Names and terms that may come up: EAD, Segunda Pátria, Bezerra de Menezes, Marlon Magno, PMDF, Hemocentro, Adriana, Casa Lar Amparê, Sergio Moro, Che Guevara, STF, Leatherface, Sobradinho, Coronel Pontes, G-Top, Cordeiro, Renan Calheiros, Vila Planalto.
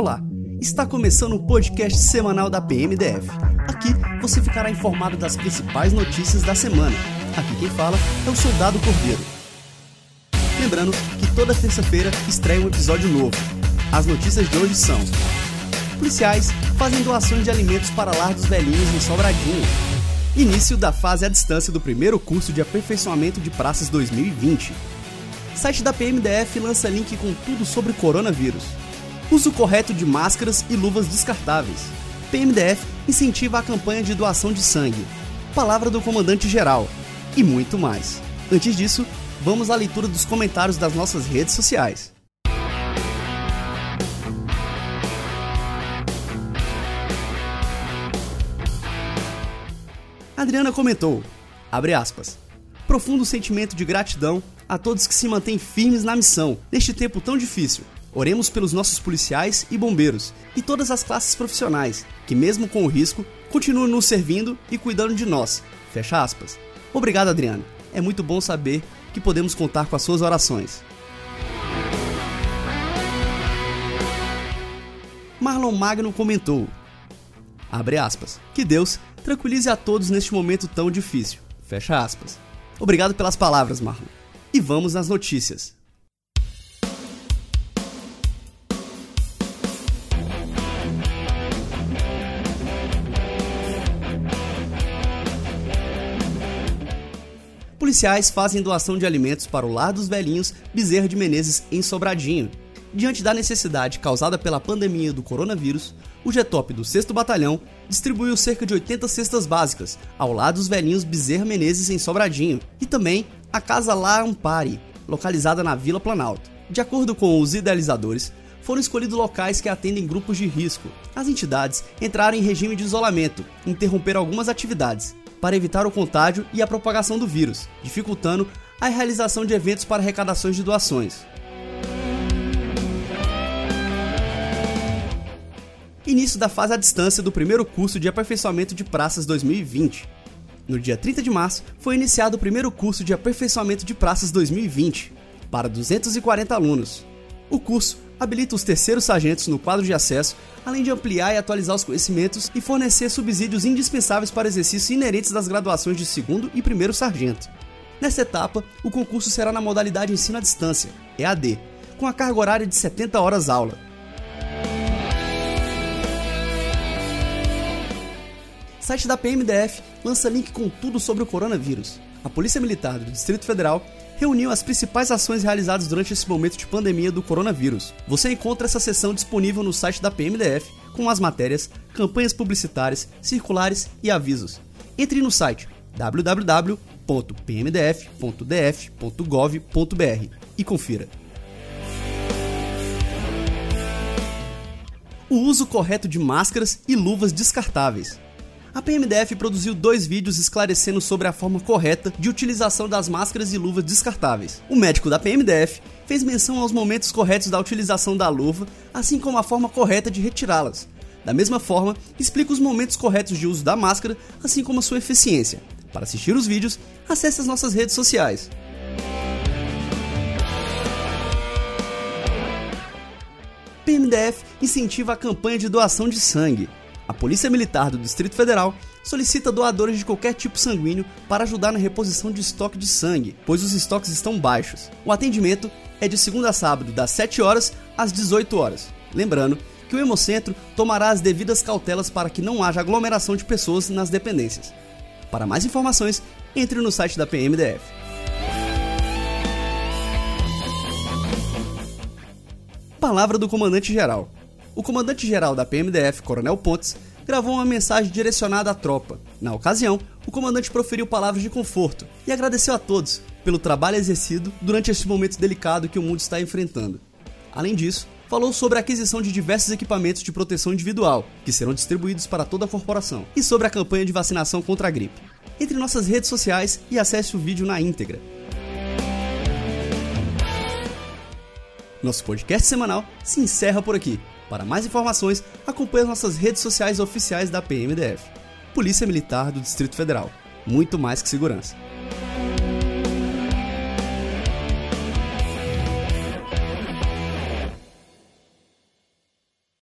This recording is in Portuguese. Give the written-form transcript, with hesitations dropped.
Olá, está começando o podcast semanal da PMDF. Aqui você ficará informado das principais notícias da semana. Aqui quem fala é o soldado Cordeiro. Lembrando que toda terça-feira estreia um episódio novo. As notícias de hoje são: policiais fazem doações de alimentos para lar dos velhinhos em Sobradinho. Início da fase à distância do primeiro curso de aperfeiçoamento de praças 2020. Site da PMDF lança link com tudo sobre coronavírus. Uso correto de máscaras e luvas descartáveis. PMDF incentiva a campanha de doação de sangue. Palavra do comandante-geral. E muito mais. Antes disso, vamos à leitura dos comentários das nossas redes sociais. Adriana comentou, abre aspas, profundo sentimento de gratidão a todos que se mantêm firmes na missão, neste tempo tão difícil. Oremos pelos nossos policiais e bombeiros, e todas as classes profissionais, que mesmo com o risco, continuam nos servindo e cuidando de nós. Fecha aspas. Obrigado, Adriana. É muito bom saber que podemos contar com as suas orações. Marlon Magno comentou, abre aspas, que Deus tranquilize a todos neste momento tão difícil. Fecha aspas. Obrigado pelas palavras, Marlon. E vamos às notícias. Policiais fazem doação de alimentos para o lar dos velhinhos Bezerra de Menezes em Sobradinho. Diante da necessidade causada pela pandemia do coronavírus, o G-Top do 6º Batalhão distribuiu cerca de 80 cestas básicas ao lado dos velhinhos Bezerra Menezes em Sobradinho e também a Casa Lar Amparê, localizada na Vila Planalto. De acordo com os idealizadores, foram escolhidos locais que atendem grupos de risco. As entidades entraram em regime de isolamento e interromperam algumas atividades para evitar o contágio e a propagação do vírus, dificultando a realização de eventos para arrecadações de doações. Início da fase à distância do primeiro curso de aperfeiçoamento de praças 2020. No dia 30 de março, foi iniciado o primeiro curso de aperfeiçoamento de praças 2020, para 240 alunos. O curso habilita os terceiros sargentos no quadro de acesso, além de ampliar e atualizar os conhecimentos e fornecer subsídios indispensáveis para exercícios inerentes das graduações de segundo e primeiro sargento. Nesta etapa, o concurso será na modalidade ensino à distância, EAD, com a carga horária de 70 horas aula. O site da PMDF lança link com tudo sobre o coronavírus. A Polícia Militar do Distrito Federal reuniu as principais ações realizadas durante esse momento de pandemia do coronavírus. Você encontra essa seção disponível no site da PMDF, com as matérias, campanhas publicitárias, circulares e avisos. Entre no site www.pmdf.df.gov.br e confira. O uso correto de máscaras e luvas descartáveis. A PMDF produziu 2 vídeos esclarecendo sobre a forma correta de utilização das máscaras e luvas descartáveis. O médico da PMDF fez menção aos momentos corretos da utilização da luva, assim como a forma correta de retirá-las. Da mesma forma, explica os momentos corretos de uso da máscara, assim como a sua eficiência. Para assistir os vídeos, acesse as nossas redes sociais. PMDF incentiva a campanha de doação de sangue. A Polícia Militar do Distrito Federal solicita doadores de qualquer tipo sanguíneo para ajudar na reposição de estoque de sangue, pois os estoques estão baixos. O atendimento é de segunda a sábado, das 7 horas às 18 horas. Lembrando que o Hemocentro tomará as devidas cautelas para que não haja aglomeração de pessoas nas dependências. Para mais informações, entre no site da PMDF. Palavra do comandante-geral. O comandante-geral da PMDF, Coronel Pontes, gravou uma mensagem direcionada à tropa. Na ocasião, o comandante proferiu palavras de conforto e agradeceu a todos pelo trabalho exercido durante este momento delicado que o mundo está enfrentando. Além disso, falou sobre a aquisição de diversos equipamentos de proteção individual, que serão distribuídos para toda a corporação, e sobre a campanha de vacinação contra a gripe. Entre nossas redes sociais e acesse o vídeo na íntegra. Nosso podcast semanal se encerra por aqui. Para mais informações, acompanhe as nossas redes sociais oficiais da PMDF, Polícia Militar do Distrito Federal. Muito mais que segurança.